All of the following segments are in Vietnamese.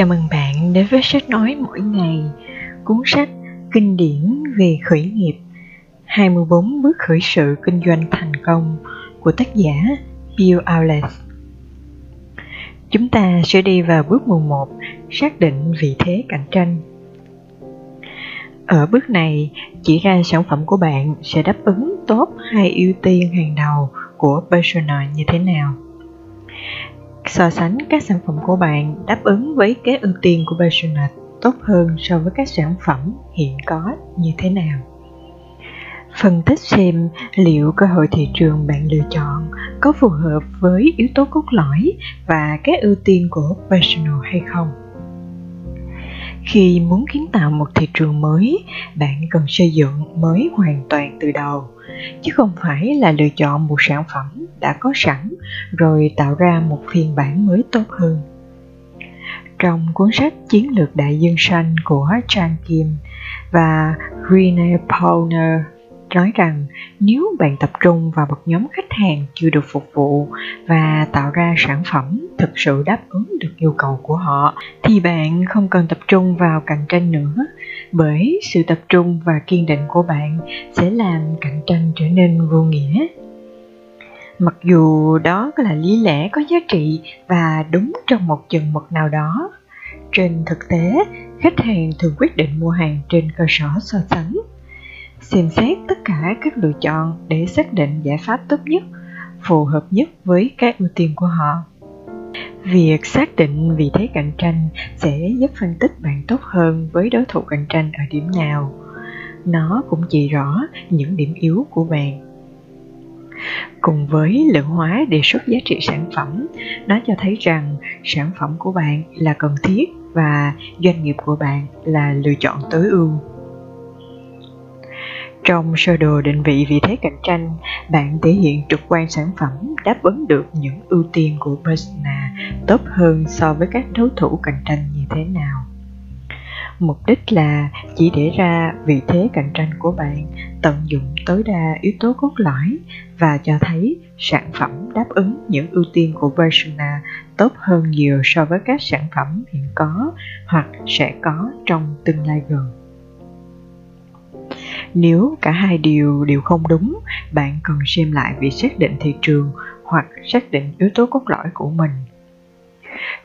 Chào mừng bạn đến với Sách Nói Mỗi Ngày, cuốn sách kinh điển về khởi nghiệp 24 bước khởi sự kinh doanh thành công của tác giả Bill Aulet. Chúng ta sẽ đi vào bước mùng 1, xác định vị thế cạnh tranh. Ở bước này, chỉ ra sản phẩm của bạn sẽ đáp ứng top 2 ưu tiên hàng đầu của persona như thế nào. So sánh các sản phẩm của bạn đáp ứng với cái ưu tiên của persona tốt hơn so với các sản phẩm hiện có như thế nào. Phân tích xem liệu cơ hội thị trường bạn lựa chọn có phù hợp với yếu tố cốt lõi và các ưu tiên của persona hay không. Khi muốn kiến tạo một thị trường mới, bạn cần xây dựng mới hoàn toàn từ đầu, chứ không phải là lựa chọn một sản phẩm đã có sẵn rồi tạo ra một phiên bản mới tốt hơn. Trong cuốn sách Chiến lược đại dương xanh của Chan Kim và Rene Mauborgne nói rằng nếu bạn tập trung vào một nhóm khách hàng chưa được phục vụ và tạo ra sản phẩm thực sự đáp ứng được yêu cầu của họ, thì bạn không cần tập trung vào cạnh tranh nữa, bởi sự tập trung và kiên định của bạn sẽ làm cạnh tranh trở nên vô nghĩa. Mặc dù đó là lý lẽ có giá trị và đúng trong một chừng mực nào đó, trên thực tế, khách hàng thường quyết định mua hàng trên cơ sở so sánh. Xem xét tất cả các lựa chọn để xác định giải pháp tốt nhất, phù hợp nhất với các ưu tiên của họ. Việc xác định vị thế cạnh tranh sẽ giúp phân tích bạn tốt hơn với đối thủ cạnh tranh ở điểm nào. Nó cũng chỉ rõ những điểm yếu của bạn. Cùng với lượng hóa đề xuất giá trị sản phẩm, nó cho thấy rằng sản phẩm của bạn là cần thiết và doanh nghiệp của bạn là lựa chọn tối ưu. Trong sơ đồ định vị vị thế cạnh tranh, bạn thể hiện trực quan sản phẩm đáp ứng được những ưu tiên của persona tốt hơn so với các đối thủ cạnh tranh như thế nào. Mục đích là chỉ để ra vị thế cạnh tranh của bạn tận dụng tối đa yếu tố cốt lõi và cho thấy sản phẩm đáp ứng những ưu tiên của persona tốt hơn nhiều so với các sản phẩm hiện có hoặc sẽ có trong tương lai gần. Nếu cả hai điều đều không đúng, bạn cần xem lại việc xác định thị trường hoặc xác định yếu tố cốt lõi của mình.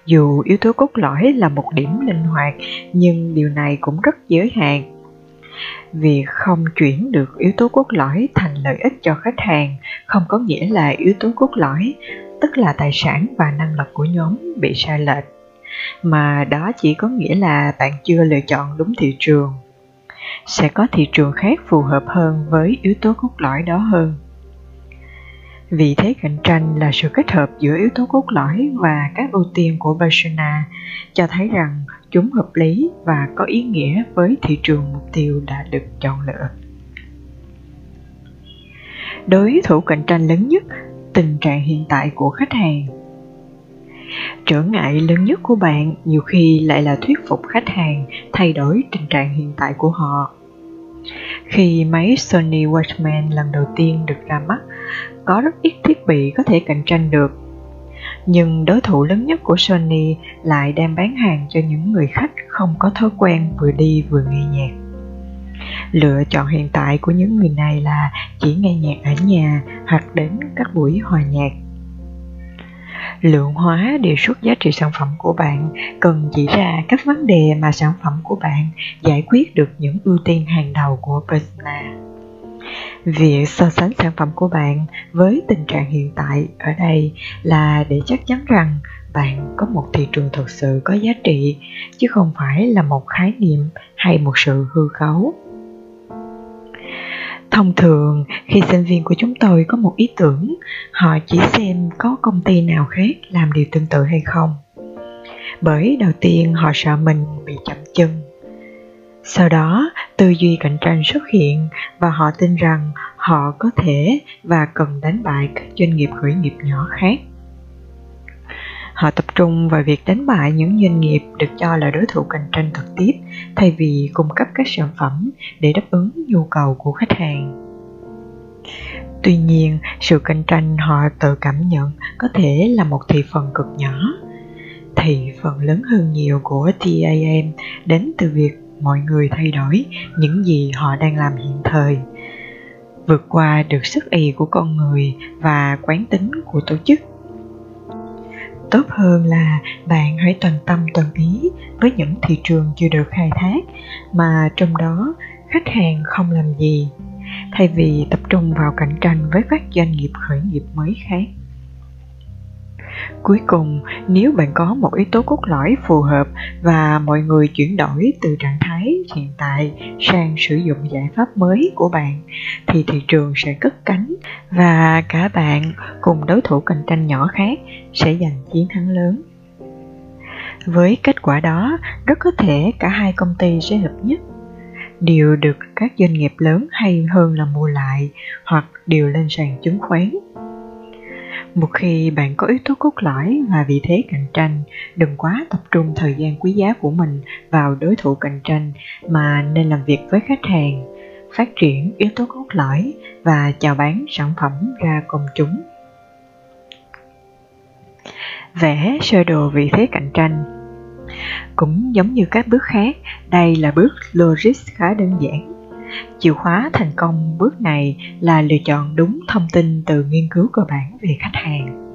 Dù yếu tố cốt lõi là một điểm linh hoạt, nhưng điều này cũng rất giới hạn. Việc không chuyển được yếu tố cốt lõi thành lợi ích cho khách hàng không có nghĩa là yếu tố cốt lõi, tức là tài sản và năng lực của nhóm bị sai lệch, mà đó chỉ có nghĩa là bạn chưa lựa chọn đúng thị trường. Sẽ có thị trường khác phù hợp hơn với yếu tố cốt lõi đó hơn. Vị thế cạnh tranh là sự kết hợp giữa yếu tố cốt lõi và các ưu tiên của persona, cho thấy rằng chúng hợp lý và có ý nghĩa với thị trường mục tiêu đã được chọn lựa. Đối thủ cạnh tranh lớn nhất, tình trạng hiện tại của khách hàng. Trở ngại lớn nhất của bạn nhiều khi lại là thuyết phục khách hàng thay đổi tình trạng hiện tại của họ. Khi máy Sony Walkman lần đầu tiên được ra mắt, có rất ít thiết bị có thể cạnh tranh được. Nhưng đối thủ lớn nhất của Sony lại đang bán hàng cho những người khách không có thói quen vừa đi vừa nghe nhạc. Lựa chọn hiện tại của những người này là chỉ nghe nhạc ở nhà hoặc đến các buổi hòa nhạc. Lượng hóa đề xuất giá trị sản phẩm của bạn cần chỉ ra các vấn đề mà sản phẩm của bạn giải quyết được những ưu tiên hàng đầu của persona. Việc so sánh sản phẩm của bạn với tình trạng hiện tại ở đây là để chắc chắn rằng bạn có một thị trường thực sự có giá trị, chứ không phải là một khái niệm hay một sự hư cấu. Thông thường, khi sinh viên của chúng tôi có một ý tưởng, họ chỉ xem có công ty nào khác làm điều tương tự hay không. Bởi đầu tiên họ sợ mình bị chậm chân. Sau đó, tư duy cạnh tranh xuất hiện và họ tin rằng họ có thể và cần đánh bại các doanh nghiệp khởi nghiệp nhỏ khác. Họ tập trung vào việc đánh bại những doanh nghiệp được cho là đối thủ cạnh tranh trực tiếp thay vì cung cấp các sản phẩm để đáp ứng nhu cầu của khách hàng. Tuy nhiên, sự cạnh tranh họ tự cảm nhận có thể là một thị phần cực nhỏ. thì phần lớn hơn nhiều của TAM đến từ việc mọi người thay đổi những gì họ đang làm hiện thời, vượt qua được sức ì của con người và quán tính của tổ chức. Tốt hơn là bạn hãy toàn tâm toàn ý với những thị trường chưa được khai thác mà trong đó khách hàng không làm gì, thay vì tập trung vào cạnh tranh với các doanh nghiệp khởi nghiệp mới khác. Cuối cùng, nếu bạn có một yếu tố cốt lõi phù hợp và mọi người chuyển đổi từ trạng thái hiện tại sang sử dụng giải pháp mới của bạn, thì thị trường sẽ cất cánh và cả bạn cùng đối thủ cạnh tranh nhỏ khác sẽ giành chiến thắng lớn. Với kết quả đó, rất có thể cả hai công ty sẽ hợp nhất. Điều được các doanh nghiệp lớn hay hơn là mua lại hoặc điều lên sàn chứng khoán. Một khi bạn có yếu tố cốt lõi và vị thế cạnh tranh, đừng quá tập trung thời gian quý giá của mình vào đối thủ cạnh tranh mà nên làm việc với khách hàng, phát triển yếu tố cốt lõi và chào bán sản phẩm ra công chúng. Vẽ sơ đồ vị thế cạnh tranh. Cũng giống như các bước khác, đây là bước logic khá đơn giản. Chìa khóa thành công bước này là lựa chọn đúng thông tin từ nghiên cứu cơ bản về khách hàng.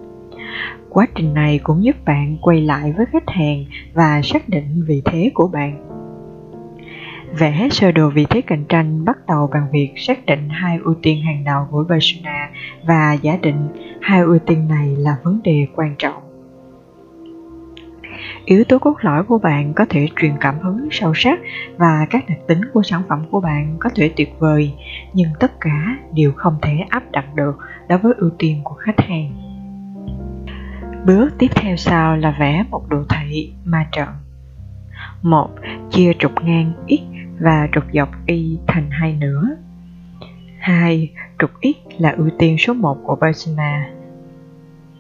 Quá trình này cũng giúp bạn quay lại với khách hàng và xác định vị thế của bạn. Vẽ sơ đồ vị thế cạnh tranh bắt đầu bằng việc xác định hai ưu tiên hàng đầu của Bacina và giả định hai ưu tiên này là vấn đề quan trọng. Yếu tố cốt lõi của bạn có thể truyền cảm hứng sâu sắc và các đặc tính của sản phẩm của bạn có thể tuyệt vời, nhưng tất cả đều không thể áp đặt được đối với ưu tiên của khách hàng. Bước tiếp theo sau là vẽ một đồ thị ma trận. 1. Chia trục ngang x và trục dọc y thành hai nửa. 2. Trục x là ưu tiên số 1 của Bacina.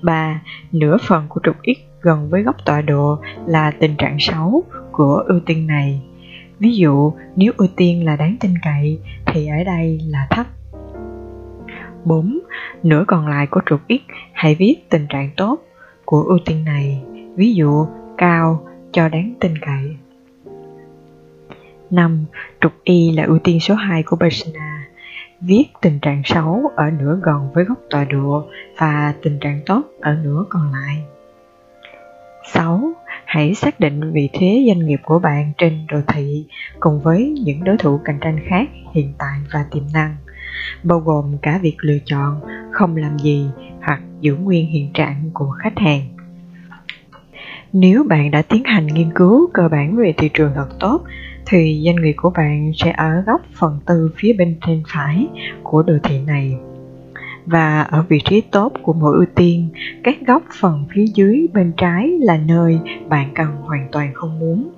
3. Nửa phần của trục x gần với góc tọa độ là tình trạng xấu của ưu tiên này. Ví dụ, nếu ưu tiên là đáng tin cậy thì ở đây là thấp. 4. Nửa còn lại của trục x hãy viết tình trạng tốt của ưu tiên này. Ví dụ, cao cho đáng tin cậy. 5. Trục y là ưu tiên số 2 của Bacina. Viết tình trạng xấu ở nửa gần với góc tọa độ và tình trạng tốt ở nửa còn lại. 6. Hãy xác định vị thế doanh nghiệp của bạn trên đồ thị cùng với những đối thủ cạnh tranh khác hiện tại và tiềm năng, bao gồm cả việc lựa chọn, không làm gì hoặc giữ nguyên hiện trạng của khách hàng. Nếu bạn đã tiến hành nghiên cứu cơ bản về thị trường thật tốt, thì doanh nghiệp của bạn sẽ ở góc phần tư phía bên trên phải của đồ thị này. Và ở vị trí top của mỗi ưu tiên, các góc phần phía dưới bên trái là nơi bạn cần hoàn toàn không muốn.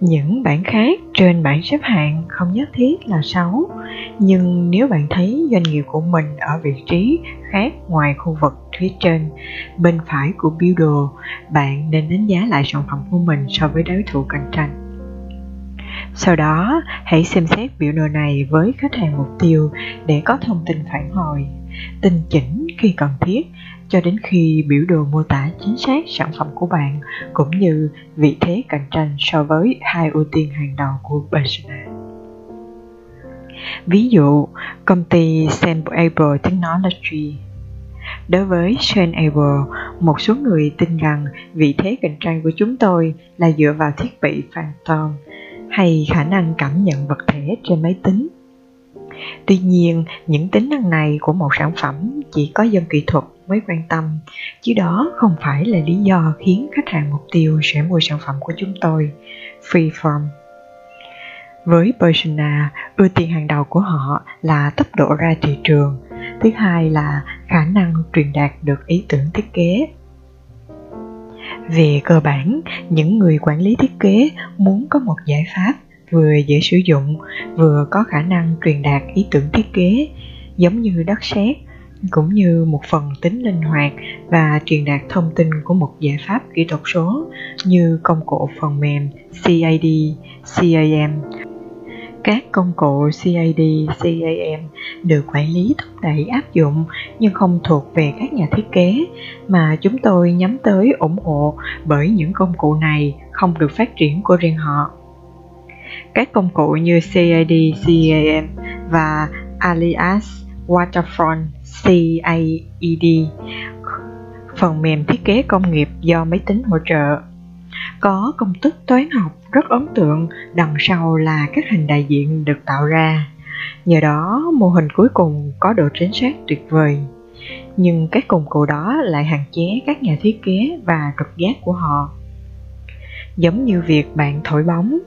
Những bảng khác trên bảng xếp hạng không nhất thiết là xấu, nhưng nếu bạn thấy doanh nghiệp của mình ở vị trí khác ngoài khu vực phía trên, bên phải của biểu đồ, bạn nên đánh giá lại sản phẩm của mình so với đối thủ cạnh tranh. Sau đó, hãy xem xét biểu đồ này với khách hàng mục tiêu để có thông tin phản hồi, tinh chỉnh khi cần thiết cho đến khi biểu đồ mô tả chính xác sản phẩm của bạn cũng như vị thế cạnh tranh so với hai ưu tiên hàng đầu của Bacina. Ví dụ, công ty Sensable Technology. Đối với SendEver, một số người tin rằng vị thế cạnh tranh của chúng tôi là dựa vào thiết bị Phantom hay khả năng cảm nhận vật thể trên máy tính. Tuy nhiên, những tính năng này của một sản phẩm chỉ có dân kỹ thuật mới quan tâm, chứ đó không phải là lý do khiến khách hàng mục tiêu sẽ mua sản phẩm của chúng tôi, Freeform. Với Bacina, ưu tiên hàng đầu của họ là tốc độ ra thị trường, thứ hai là khả năng truyền đạt được ý tưởng thiết kế. Về cơ bản, những người quản lý thiết kế muốn có một giải pháp vừa dễ sử dụng, vừa có khả năng truyền đạt ý tưởng thiết kế, giống như đất sét, cũng như một phần tính linh hoạt và truyền đạt thông tin của một giải pháp kỹ thuật số như công cụ phần mềm CAD, CAM, Các công cụ CAD, CAM được quản lý thúc đẩy áp dụng nhưng không thuộc về các nhà thiết kế, mà chúng tôi nhắm tới ủng hộ bởi những công cụ này không được phát triển của riêng họ. Các công cụ như CAD, CAM và Alias Waterfront CAED, phần mềm thiết kế công nghiệp do máy tính hỗ trợ, có công thức toán học rất ấn tượng đằng sau là các hình đại diện được tạo ra. Nhờ đó, mô hình cuối cùng có độ chính xác tuyệt vời. Nhưng các công cụ đó lại hạn chế các nhà thiết kế và trực giác của họ. Giống như việc bạn thổi bóng,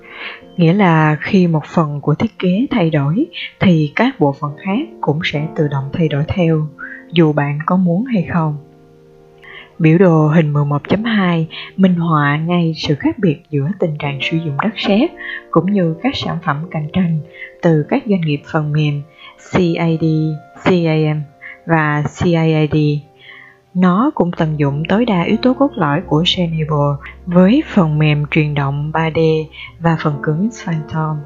nghĩa là khi một phần của thiết kế thay đổi thì các bộ phận khác cũng sẽ tự động thay đổi theo, dù bạn có muốn hay không. Biểu đồ hình 11.2 minh họa ngay sự khác biệt giữa tình trạng sử dụng đất sét cũng như các sản phẩm cạnh tranh từ các doanh nghiệp phần mềm CAD, CAM và CAID. Nó cũng tận dụng tối đa yếu tố cốt lõi của Sensable với phần mềm truyền động 3D và phần cứng Phantom.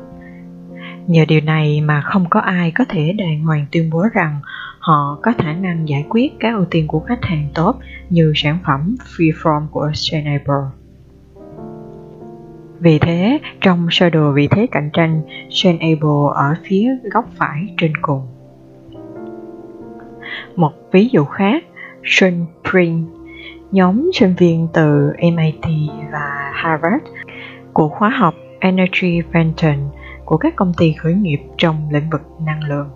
Nhờ điều này mà không có ai có thể đàng hoàng tuyên bố rằng họ có khả năng giải quyết các ưu tiên của khách hàng tốt như sản phẩm Freeform của Sensable. Vì thế, trong sơ đồ vị thế cạnh tranh, Sensable ở phía góc phải trên cùng. Một ví dụ khác, Shen Pring, nhóm sinh viên từ MIT và Harvard của khóa học Energy Phantom của các công ty khởi nghiệp trong lĩnh vực năng lượng,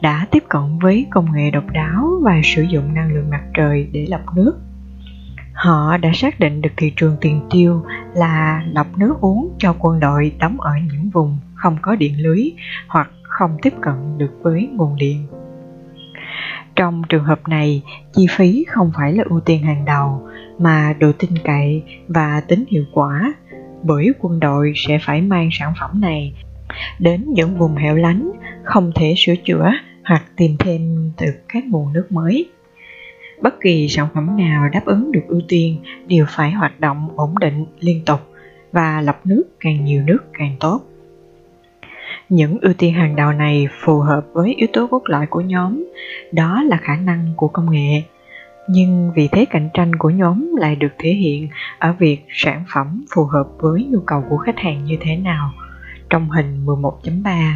đã tiếp cận với công nghệ độc đáo và sử dụng năng lượng mặt trời để lọc nước. Họ đã xác định được thị trường tiền tiêu là lọc nước uống cho quân đội đóng ở những vùng không có điện lưới hoặc không tiếp cận được với nguồn điện. Trong trường hợp này, chi phí không phải là ưu tiên hàng đầu, mà độ tin cậy và tính hiệu quả, bởi quân đội sẽ phải mang sản phẩm này đến những vùng hẻo lánh, không thể sửa chữa hoặc tìm thêm từ các nguồn nước mới. Bất kỳ sản phẩm nào đáp ứng được ưu tiên đều phải hoạt động ổn định liên tục và lọc nước càng nhiều nước càng tốt. Những ưu tiên hàng đầu này phù hợp với yếu tố cốt lõi của nhóm, đó là khả năng của công nghệ. Nhưng vị thế cạnh tranh của nhóm lại được thể hiện ở việc sản phẩm phù hợp với nhu cầu của khách hàng như thế nào. Trong hình 11.3,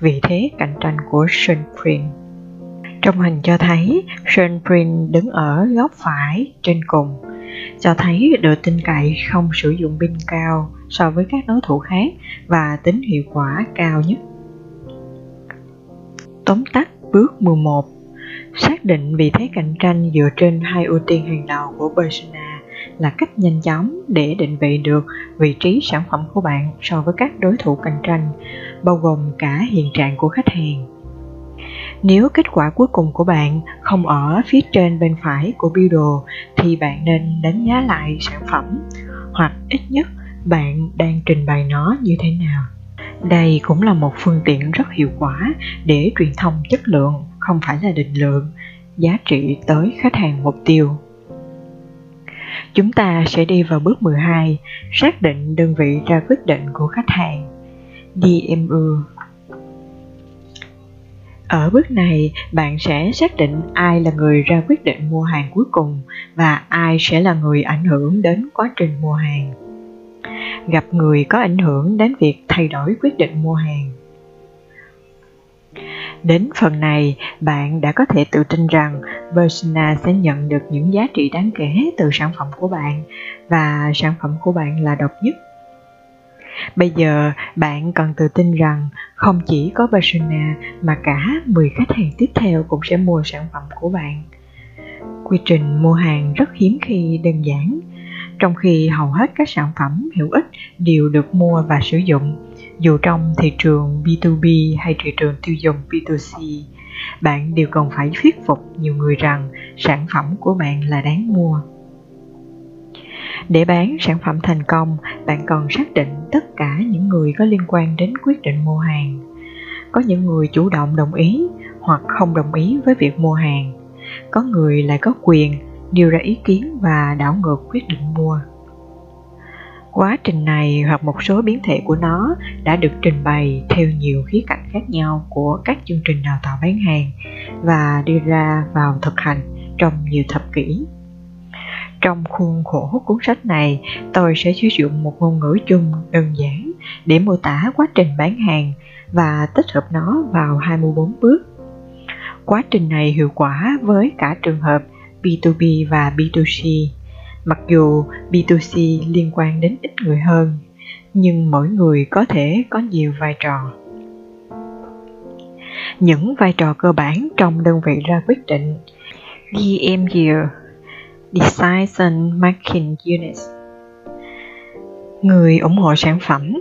vị thế cạnh tranh của Shen Pring. Trong hình cho thấy Shen Pring đứng ở góc phải trên cùng, cho thấy độ tin cậy không sử dụng pin cao so với các đối thủ khác và tính hiệu quả cao nhất. Tóm tắt bước 11, xác định vị thế cạnh tranh dựa trên hai ưu tiên hàng đầu của Bacina là cách nhanh chóng để định vị được vị trí sản phẩm của bạn so với các đối thủ cạnh tranh, bao gồm cả hiện trạng của khách hàng. Nếu kết quả cuối cùng của bạn không ở phía trên bên phải của biểu đồ thì bạn nên đánh giá lại sản phẩm, hoặc ít nhất bạn đang trình bày nó như thế nào. Đây cũng là một phương tiện rất hiệu quả để truyền thông chất lượng, không phải là định lượng, giá trị tới khách hàng mục tiêu. Chúng ta sẽ đi vào bước 12, xác định đơn vị ra quyết định của khách hàng, DMU. Ở bước này, bạn sẽ xác định ai là người ra quyết định mua hàng cuối cùng và ai sẽ là người ảnh hưởng đến quá trình mua hàng. Gặp người có ảnh hưởng đến việc thay đổi quyết định mua hàng. Đến phần này, bạn đã có thể tự tin rằng Bacina sẽ nhận được những giá trị đáng kể từ sản phẩm của bạn và sản phẩm của bạn là độc nhất. Bây giờ, bạn cần tự tin rằng không chỉ có Bacina mà cả 10 khách hàng tiếp theo cũng sẽ mua sản phẩm của bạn. Quy trình mua hàng rất hiếm khi đơn giản, trong khi hầu hết các sản phẩm hữu ích đều được mua và sử dụng, dù trong thị trường B2B hay thị trường tiêu dùng B2C, bạn đều cần phải thuyết phục nhiều người rằng sản phẩm của bạn là đáng mua. Để bán sản phẩm thành công, bạn cần xác định tất cả những người có liên quan đến quyết định mua hàng. Có những người chủ động đồng ý hoặc không đồng ý với việc mua hàng. Có người lại có quyền đưa ra ý kiến và đảo ngược quyết định mua. Quá trình này hoặc một số biến thể của nó đã được trình bày theo nhiều khía cạnh khác nhau của các chương trình đào tạo bán hàng và đưa ra vào thực hành trong nhiều thập kỷ. Trong khuôn khổ cuốn sách này, tôi sẽ sử dụng một ngôn ngữ chung đơn giản để mô tả quá trình bán hàng và tích hợp nó vào 24 bước. Quá trình này hiệu quả với cả trường hợp B2B và B2C. Mặc dù B2C liên quan đến ít người hơn, nhưng mỗi người có thể có nhiều vai trò. Những vai trò cơ bản trong đơn vị ra quyết định: DMU, Decision Making Unit. Người ủng hộ sản phẩm.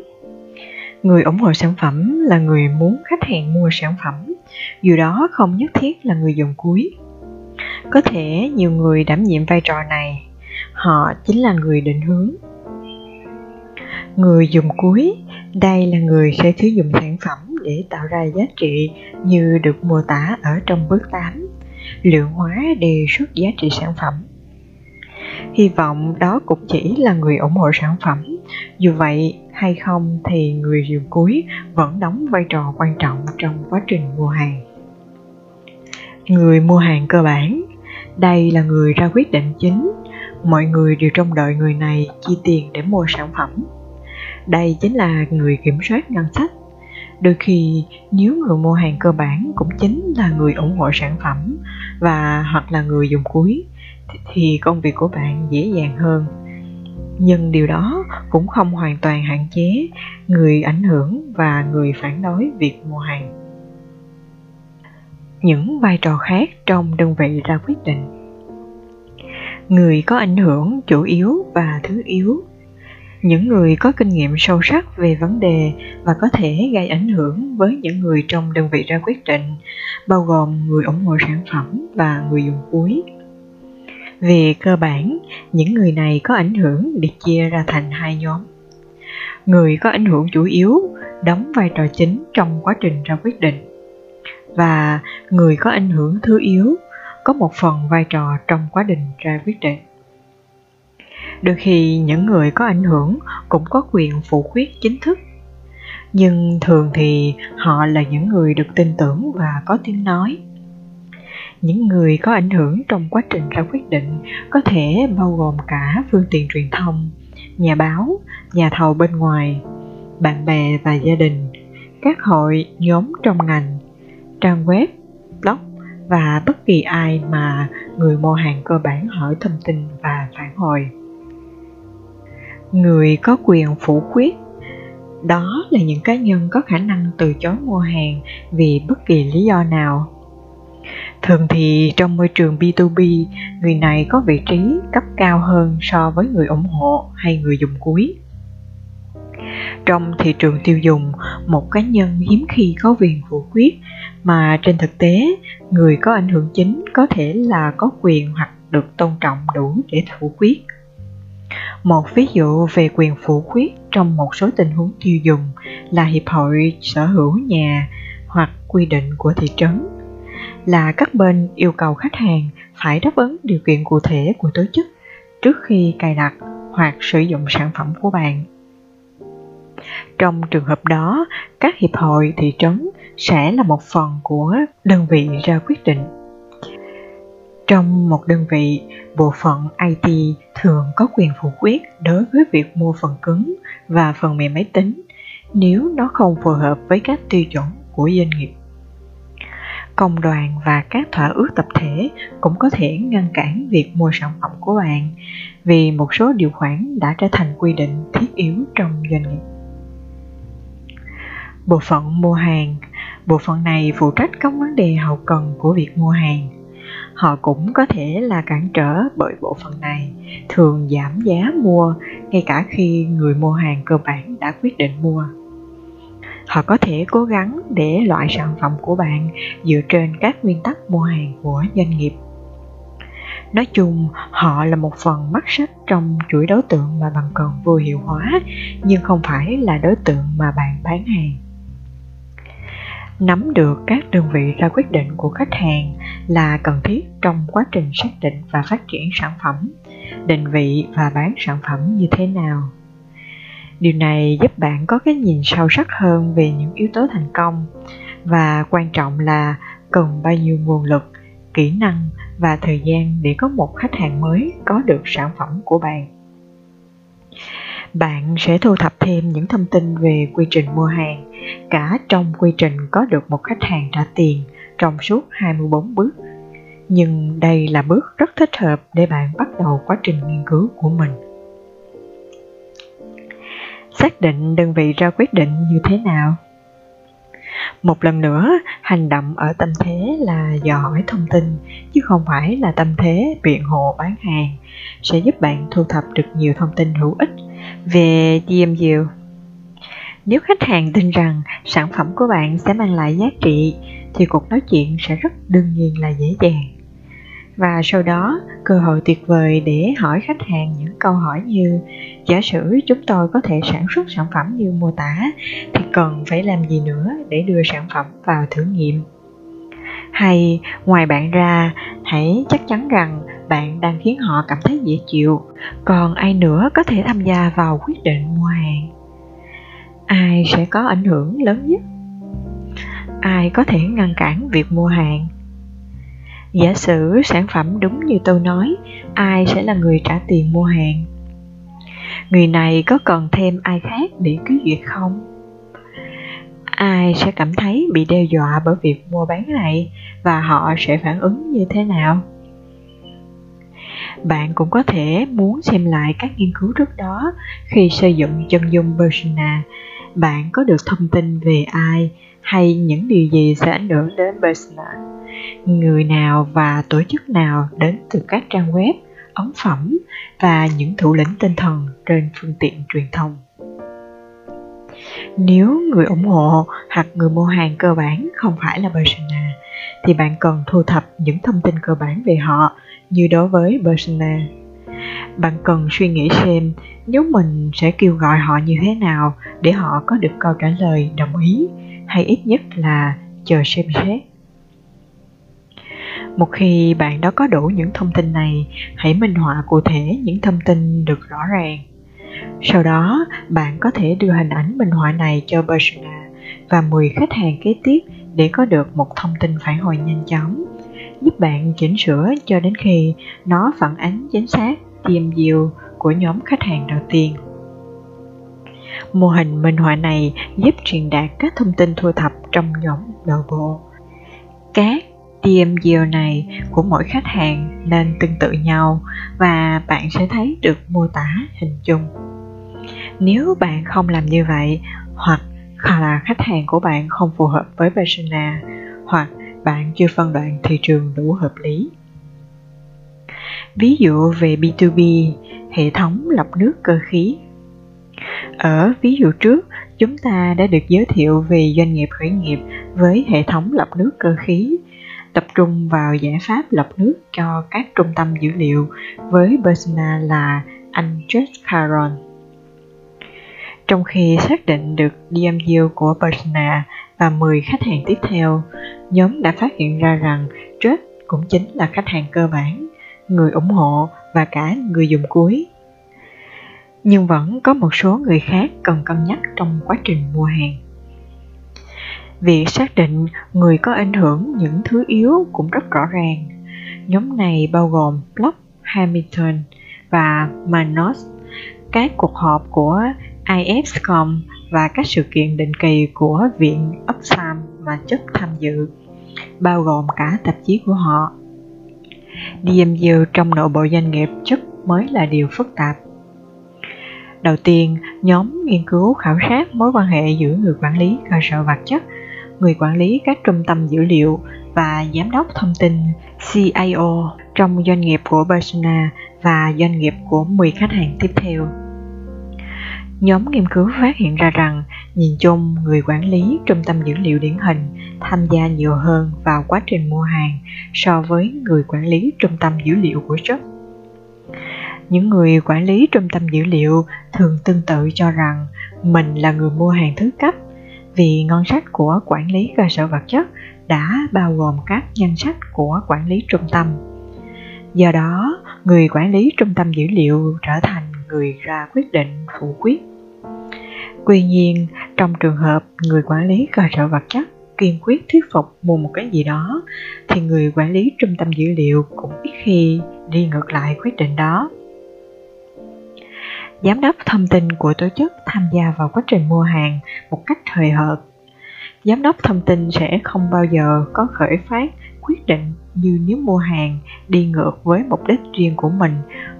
Người ủng hộ sản phẩm là người muốn khách hàng mua sản phẩm, dù đó không nhất thiết là người dùng cuối. Có thể nhiều người đảm nhiệm vai trò này. Họ chính là người định hướng. Người dùng cuối, đây là người sẽ sử dụng sản phẩm để tạo ra giá trị như được mô tả ở trong bước 8, lượng hóa đề xuất giá trị sản phẩm. Hy vọng đó cũng chỉ là người ủng hộ sản phẩm, dù vậy hay không thì người dùng cuối vẫn đóng vai trò quan trọng trong quá trình mua hàng. Người mua hàng cơ bản, đây là người ra quyết định chính. Mọi người đều trông đợi người này chi tiền để mua sản phẩm. Đây chính là người kiểm soát ngân sách. Đôi khi, nếu người mua hàng cơ bản cũng chính là người ủng hộ sản phẩm và hoặc là người dùng cuối, thì công việc của bạn dễ dàng hơn. Nhưng điều đó cũng không hoàn toàn hạn chế người ảnh hưởng và người phản đối việc mua hàng. Những vai trò khác trong đơn vị ra quyết định. Người có ảnh hưởng chủ yếu và thứ yếu. Những người có kinh nghiệm sâu sắc về vấn đề và có thể gây ảnh hưởng với những người trong đơn vị ra quyết định, bao gồm người ủng hộ sản phẩm và người dùng cuối. Về cơ bản, những người này có ảnh hưởng được chia ra thành hai nhóm. Người có ảnh hưởng chủ yếu đóng vai trò chính trong quá trình ra quyết định, và người có ảnh hưởng thứ yếu có một phần vai trò trong quá trình ra quyết định. Đôi khi những người có ảnh hưởng cũng có quyền phủ quyết chính thức, nhưng thường thì họ là những người được tin tưởng và có tiếng nói. Những người có ảnh hưởng trong quá trình ra quyết định có thể bao gồm cả phương tiện truyền thông, nhà báo, nhà thầu bên ngoài, bạn bè và gia đình, các hội, nhóm trong ngành, trang web, blog, và bất kỳ ai mà người mua hàng cơ bản hỏi thông tin và phản hồi. Người có quyền phủ quyết, đó là những cá nhân có khả năng từ chối mua hàng vì bất kỳ lý do nào. Thường thì trong môi trường B2B, người này có vị trí cấp cao hơn so với người ủng hộ hay người dùng cuối. Trong thị trường tiêu dùng, một cá nhân hiếm khi có quyền phủ quyết, mà trên thực tế, người có ảnh hưởng chính có thể là có quyền hoặc được tôn trọng đủ để phủ quyết. Một ví dụ về quyền phủ quyết trong một số tình huống tiêu dùng là hiệp hội sở hữu nhà hoặc quy định của thị trấn, là các bên yêu cầu khách hàng phải đáp ứng điều kiện cụ thể của tổ chức trước khi cài đặt hoặc sử dụng sản phẩm của bạn. Trong trường hợp đó, các hiệp hội thị trấn sẽ là một phần của đơn vị ra quyết định. Trong một đơn vị, bộ phận IT thường có quyền phủ quyết đối với việc mua phần cứng và phần mềm máy tính nếu nó không phù hợp với các tiêu chuẩn của doanh nghiệp. Công đoàn và các thỏa ước tập thể cũng có thể ngăn cản việc mua sản phẩm của bạn vì một số điều khoản đã trở thành quy định thiết yếu trong doanh nghiệp. Bộ phận mua hàng. Bộ phận này phụ trách các vấn đề hậu cần của việc mua hàng. Họ cũng có thể là cản trở bởi bộ phận này thường giảm giá mua ngay cả khi người mua hàng cơ bản đã quyết định mua. Họ có thể cố gắng để loại sản phẩm của bạn dựa trên các nguyên tắc mua hàng của doanh nghiệp. Nói chung, họ là một phần mắt xích trong chuỗi đối tượng mà bạn cần vô hiệu hóa, nhưng không phải là đối tượng mà bạn bán hàng. Nắm được các đơn vị ra quyết định của khách hàng là cần thiết trong quá trình xác định và phát triển sản phẩm, định vị và bán sản phẩm như thế nào. Điều này giúp bạn có cái nhìn sâu sắc hơn về những yếu tố thành công, và quan trọng là cần bao nhiêu nguồn lực, kỹ năng và thời gian để có một khách hàng mới có được sản phẩm của bạn. Bạn sẽ thu thập thêm những thông tin về quy trình mua hàng, cả trong quy trình có được một khách hàng trả tiền trong suốt 24 bước. Nhưng đây là bước rất thích hợp để bạn bắt đầu quá trình nghiên cứu của mình. Xác định đơn vị ra quyết định như thế nào? Một lần nữa, hành động ở tâm thế là dò hỏi thông tin, chứ không phải là tâm thế biện hộ bán hàng, sẽ giúp bạn thu thập được nhiều thông tin hữu ích về DMU. Nếu khách hàng tin rằng sản phẩm của bạn sẽ mang lại giá trị, thì cuộc nói chuyện sẽ rất đương nhiên là dễ dàng. Và sau đó, cơ hội tuyệt vời để hỏi khách hàng những câu hỏi như: giả sử chúng tôi có thể sản xuất sản phẩm như mô tả, thì cần phải làm gì nữa để đưa sản phẩm vào thử nghiệm? Hay, ngoài bạn ra, hãy chắc chắn rằng bạn đang khiến họ cảm thấy dễ chịu, còn ai nữa có thể tham gia vào quyết định mua hàng? Ai sẽ có ảnh hưởng lớn nhất? Ai có thể ngăn cản việc mua hàng? Giả sử sản phẩm đúng như tôi nói, ai sẽ là người trả tiền mua hàng? Người này có cần thêm ai khác để ký duyệt không? Ai sẽ cảm thấy bị đe dọa bởi việc mua bán này và họ sẽ phản ứng như thế nào? Bạn cũng có thể muốn xem lại các nghiên cứu trước đó khi xây dựng chân dung Bacina. Bạn có được thông tin về ai hay những điều gì sẽ ảnh hưởng đến Bacina? Người nào và tổ chức nào đến từ các trang web, ấn phẩm và những thủ lĩnh tinh thần trên phương tiện truyền thông? Nếu người ủng hộ hoặc người mua hàng cơ bản không phải là Bacina, thì bạn cần thu thập những thông tin cơ bản về họ như đối với Bacina. Bạn cần suy nghĩ xem nếu mình sẽ kêu gọi họ như thế nào để họ có được câu trả lời đồng ý hay ít nhất là chờ xem xét. Một khi bạn đã có đủ những thông tin này, hãy minh họa cụ thể những thông tin được rõ ràng. Sau đó, bạn có thể đưa hình ảnh minh họa này cho Bacina và 10 khách hàng kế tiếp để có được một thông tin phản hồi nhanh chóng, giúp bạn chỉnh sửa cho đến khi nó phản ánh chính xác DMU của nhóm khách hàng đầu tiên. Mô hình minh họa này giúp truyền đạt các thông tin thu thập trong nhóm nội bộ. Các DMU này của mỗi khách hàng nên tương tự nhau và bạn sẽ thấy được mô tả hình chung. Nếu bạn không làm như vậy, hoặc là khách hàng của bạn không phù hợp với Bacina, hoặc bạn chưa phân đoạn thị trường đủ hợp lý. Ví dụ về B2B, hệ thống lọc nước cơ khí. Ở ví dụ trước, chúng ta đã được giới thiệu về doanh nghiệp khởi nghiệp với hệ thống lọc nước cơ khí, tập trung vào giải pháp lọc nước cho các trung tâm dữ liệu với Bacina là anh Jeff Caron. Trong khi xác định được DMU của Bacina và 10 khách hàng tiếp theo, nhóm đã phát hiện ra rằng Jeff cũng chính là khách hàng cơ bản, người ủng hộ và cả người dùng cuối. Nhưng vẫn có một số người khác cần cân nhắc trong quá trình mua hàng. Việc xác định người có ảnh hưởng những thứ yếu cũng rất rõ ràng. Nhóm này bao gồm Block, Hamilton và Manos, các cuộc họp của IFCOM và các sự kiện định kỳ của Viện Oxfam mà Jeff tham dự, bao gồm cả tạp chí của họ. DMU trong nội bộ doanh nghiệp Jeff mới là điều phức tạp. Đầu tiên, nhóm nghiên cứu khảo sát mối quan hệ giữa người quản lý cơ sở vật chất, người quản lý các trung tâm dữ liệu và giám đốc thông tin CIO trong doanh nghiệp của Bacina và doanh nghiệp của 10 khách hàng tiếp theo. Nhóm nghiên cứu phát hiện ra rằng, nhìn chung, người quản lý trung tâm dữ liệu điển hình tham gia nhiều hơn vào quá trình mua hàng so với người quản lý trung tâm dữ liệu của Jeff. Những người quản lý trung tâm dữ liệu thường tương tự cho rằng mình là người mua hàng thứ cấp, vì ngân sách của quản lý cơ sở vật chất đã bao gồm các ngân sách của quản lý trung tâm. Do đó, người quản lý trung tâm dữ liệu trở thành người ra quyết định phủ quyết. Tuy nhiên, trong trường hợp người quản lý cơ sở vật chất kiên quyết thuyết phục mua một cái gì đó, thì người quản lý trung tâm dữ liệu cũng ít khi đi ngược lại quyết định đó. Giám đốc thông tin của tổ chức tham gia vào quá trình mua hàng một cách hời hợt. Giám đốc thông tin sẽ không bao giờ có khởi phát quyết định như nếu mua hàng đi ngược với mục đích riêng của mình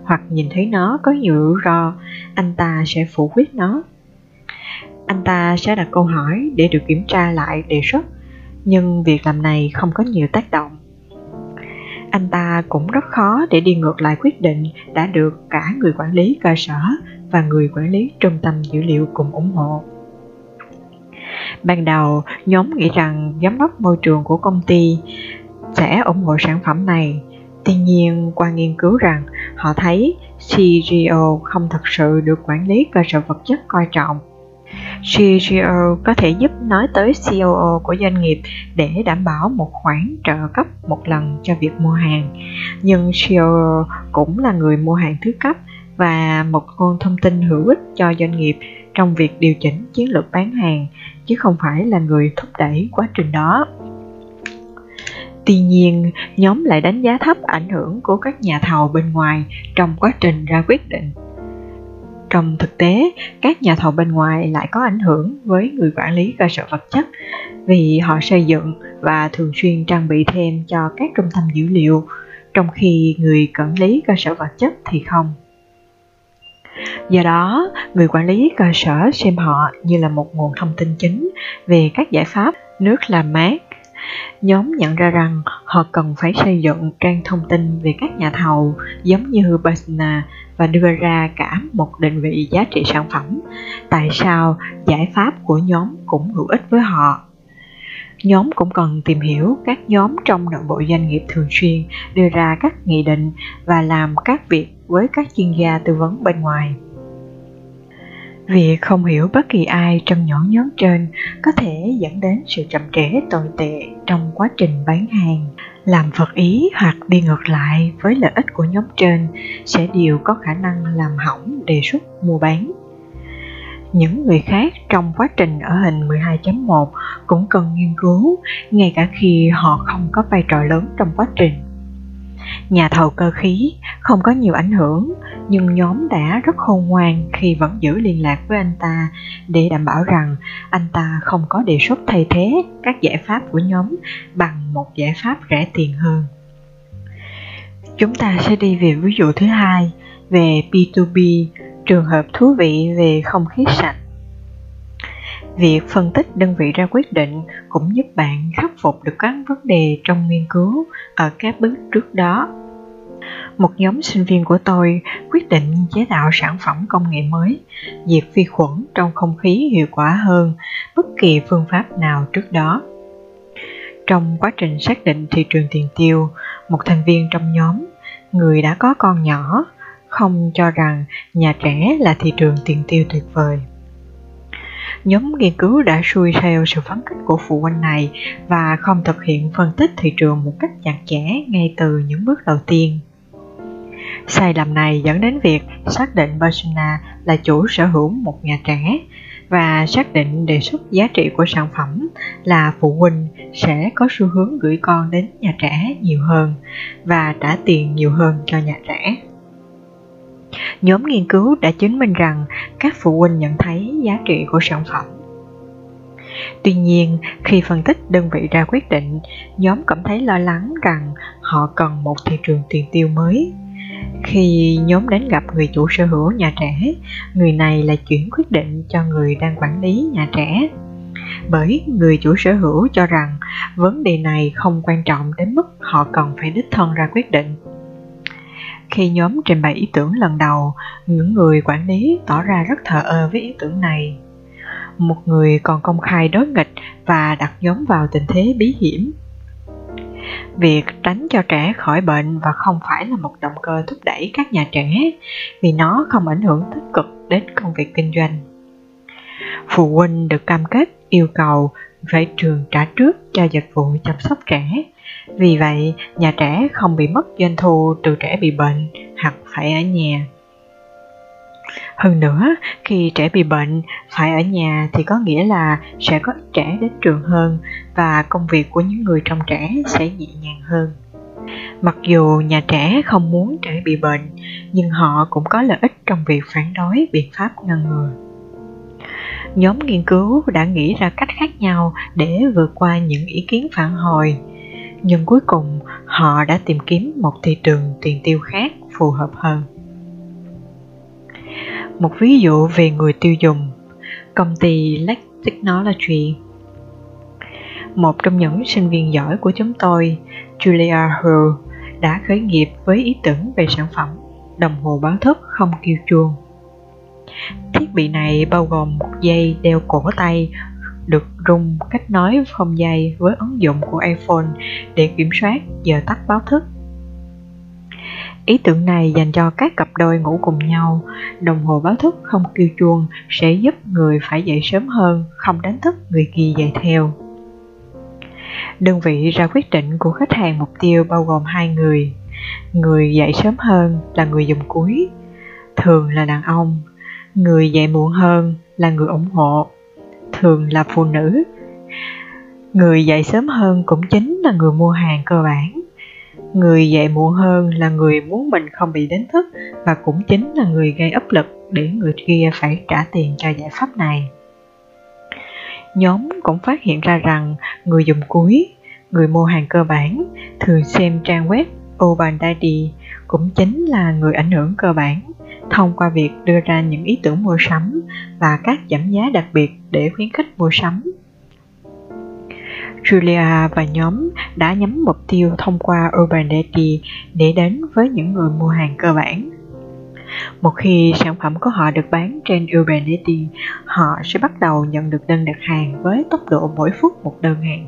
hoặc nhìn thấy nó có nhiều rủi ro, anh ta sẽ phủ quyết nó. Anh ta sẽ đặt câu hỏi để được kiểm tra lại đề xuất, nhưng việc làm này không có nhiều tác động. Anh ta cũng rất khó để đi ngược lại quyết định đã được cả người quản lý cơ sở và người quản lý trung tâm dữ liệu cùng ủng hộ. Ban đầu, nhóm nghĩ rằng giám đốc môi trường của công ty sẽ ủng hộ sản phẩm này. Tuy nhiên, qua nghiên cứu rằng họ thấy CGO không thật sự được quản lý cơ sở vật chất coi trọng. CGO có thể giúp nói tới COO của doanh nghiệp để đảm bảo một khoản trợ cấp một lần cho việc mua hàng. Nhưng COO cũng là người mua hàng thứ cấp và một nguồn thông tin hữu ích cho doanh nghiệp trong việc điều chỉnh chiến lược bán hàng, chứ không phải là người thúc đẩy quá trình đó. Tuy nhiên, nhóm lại đánh giá thấp ảnh hưởng của các nhà thầu bên ngoài trong quá trình ra quyết định. Trong thực tế, các nhà thầu bên ngoài lại có ảnh hưởng với người quản lý cơ sở vật chất vì họ xây dựng và thường xuyên trang bị thêm cho các trung tâm dữ liệu, trong khi người quản lý cơ sở vật chất thì không. Do đó, người quản lý cơ sở xem họ như là một nguồn thông tin chính về các giải pháp nước làm mát. Nhóm nhận ra rằng họ cần phải xây dựng trang thông tin về các nhà thầu giống như Bacina và đưa ra cả một định vị giá trị sản phẩm. Tại sao giải pháp của nhóm cũng hữu ích với họ? Nhóm cũng cần tìm hiểu các nhóm trong nội bộ doanh nghiệp thường xuyên đưa ra các nghị định và làm các việc với các chuyên gia tư vấn bên ngoài. Việc không hiểu bất kỳ ai trong nhỏ nhóm trên có thể dẫn đến sự chậm trễ tồi tệ trong quá trình bán hàng. Làm phật ý hoặc đi ngược lại với lợi ích của nhóm trên sẽ đều có khả năng làm hỏng đề xuất mua bán. Những người khác trong quá trình ở hình 12.1 cũng cần nghiên cứu, ngay cả khi họ không có vai trò lớn trong quá trình. Nhà thầu cơ khí không có nhiều ảnh hưởng, nhưng nhóm đã rất khôn ngoan khi vẫn giữ liên lạc với anh ta để đảm bảo rằng anh ta không có đề xuất thay thế các giải pháp của nhóm bằng một giải pháp rẻ tiền hơn. Chúng ta sẽ đi về ví dụ thứ hai về P2P, trường hợp thú vị về không khí sạch. Việc phân tích đơn vị ra quyết định cũng giúp bạn khắc phục được các vấn đề trong nghiên cứu ở các bước trước đó. Một nhóm sinh viên của tôi quyết định chế tạo sản phẩm công nghệ mới, diệt vi khuẩn trong không khí hiệu quả hơn bất kỳ phương pháp nào trước đó. Trong quá trình xác định thị trường tiền tiêu, một thành viên trong nhóm, người đã có con nhỏ, không cho rằng nhà trẻ là thị trường tiền tiêu tuyệt vời. Nhóm nghiên cứu đã xuôi theo sự phán khích của phụ huynh này và không thực hiện phân tích thị trường một cách chặt chẽ ngay từ những bước đầu tiên. Sai lầm này dẫn đến việc xác định Bacina là chủ sở hữu một nhà trẻ và xác định đề xuất giá trị của sản phẩm là phụ huynh sẽ có xu hướng gửi con đến nhà trẻ nhiều hơn và trả tiền nhiều hơn cho nhà trẻ. Nhóm nghiên cứu đã chứng minh rằng các phụ huynh nhận thấy giá trị của sản phẩm. Tuy nhiên, khi phân tích đơn vị ra quyết định, nhóm cảm thấy lo lắng rằng họ cần một thị trường tiền tiêu mới. Khi nhóm đến gặp người chủ sở hữu nhà trẻ, người này lại chuyển quyết định cho người đang quản lý nhà trẻ. Bởi người chủ sở hữu cho rằng vấn đề này không quan trọng đến mức họ cần phải đích thân ra quyết định. Khi nhóm trình bày ý tưởng lần đầu, những người quản lý tỏ ra rất thờ ơ với ý tưởng này. Một người còn công khai đối nghịch và đặt nhóm vào tình thế bí hiểm. Việc tránh cho trẻ khỏi bệnh và không phải là một động cơ thúc đẩy các nhà trẻ, vì nó không ảnh hưởng tích cực đến công việc kinh doanh. Phụ huynh được cam kết yêu cầu phải trường trả trước cho dịch vụ chăm sóc trẻ. Vì vậy, nhà trẻ không bị mất doanh thu từ trẻ bị bệnh hoặc phải ở nhà. Hơn nữa, khi trẻ bị bệnh, phải ở nhà thì có nghĩa là sẽ có ít trẻ đến trường hơn và công việc của những người trong trẻ sẽ nhẹ nhàng hơn. Mặc dù nhà trẻ không muốn trẻ bị bệnh, nhưng họ cũng có lợi ích trong việc phản đối biện pháp ngăn ngừa. Nhóm nghiên cứu đã nghĩ ra cách khác nhau để vượt qua những ý kiến phản hồi, nhưng cuối cùng họ đã tìm kiếm một thị trường tiền tiêu khác phù hợp hơn. Một ví dụ về người tiêu dùng, công ty Lex Technology. Một trong những sinh viên giỏi của chúng tôi, Julia Hill, đã khởi nghiệp với ý tưởng về sản phẩm đồng hồ báo thức không kêu chuông. Thiết bị này bao gồm một dây đeo cổ tay được rung kết nối không dây với ứng dụng của iPhone để kiểm soát giờ tắt báo thức. Ý tưởng này dành cho các cặp đôi ngủ cùng nhau. Đồng hồ báo thức không kêu chuông sẽ giúp người phải dậy sớm hơn, không đánh thức người kia dậy theo. Đơn vị ra quyết định của khách hàng mục tiêu bao gồm hai người. Người dậy sớm hơn là người dùng cuối, thường là đàn ông. Người dậy muộn hơn là người ủng hộ, thường là phụ nữ. Người dậy sớm hơn cũng chính là người mua hàng cơ bản. Người dậy muộn hơn là người muốn mình không bị đánh thức và cũng chính là người gây áp lực để người kia phải trả tiền cho giải pháp này. Nhóm cũng phát hiện ra rằng người dùng cuối, người mua hàng cơ bản, thường xem trang web Urban Daddy cũng chính là người ảnh hưởng cơ bản, thông qua việc đưa ra những ý tưởng mua sắm và các giảm giá đặc biệt để khuyến khích mua sắm. Julia và nhóm đã nhắm mục tiêu thông qua Urban Daddy để đến với những người mua hàng cơ bản. Một khi sản phẩm của họ được bán trên Urban Daddy, họ sẽ bắt đầu nhận được đơn đặt hàng với tốc độ mỗi phút một đơn hàng.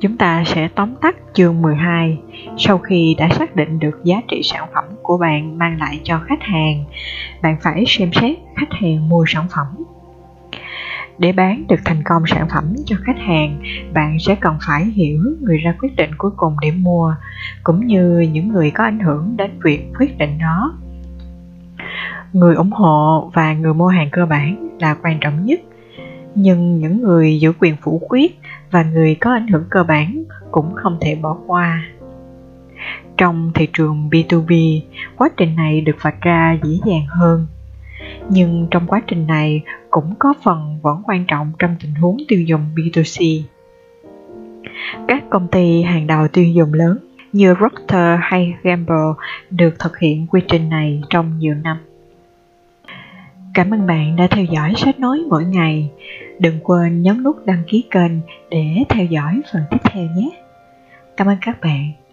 Chúng ta sẽ tóm tắt chương 12. Sau khi đã xác định được giá trị sản phẩm của bạn mang lại cho khách hàng, bạn phải xem xét khách hàng mua sản phẩm. Để bán được thành công sản phẩm cho khách hàng, bạn sẽ cần phải hiểu người ra quyết định cuối cùng để mua, cũng như những người có ảnh hưởng đến việc quyết định đó. Người ủng hộ và người mua hàng cơ bản là quan trọng nhất, nhưng những người giữ quyền phủ quyết và người có ảnh hưởng cơ bản cũng không thể bỏ qua. Trong thị trường B2B, quá trình này được vạch ra dễ dàng hơn. Nhưng trong quá trình này cũng có phần vẫn quan trọng trong tình huống tiêu dùng B2C. Các công ty hàng đầu tiêu dùng lớn như Rocter hay Gamble được thực hiện quy trình này trong nhiều năm. Cảm ơn bạn đã theo dõi Sách Nói mỗi ngày. Đừng quên nhấn nút đăng ký kênh để theo dõi phần tiếp theo nhé. Cảm ơn các bạn.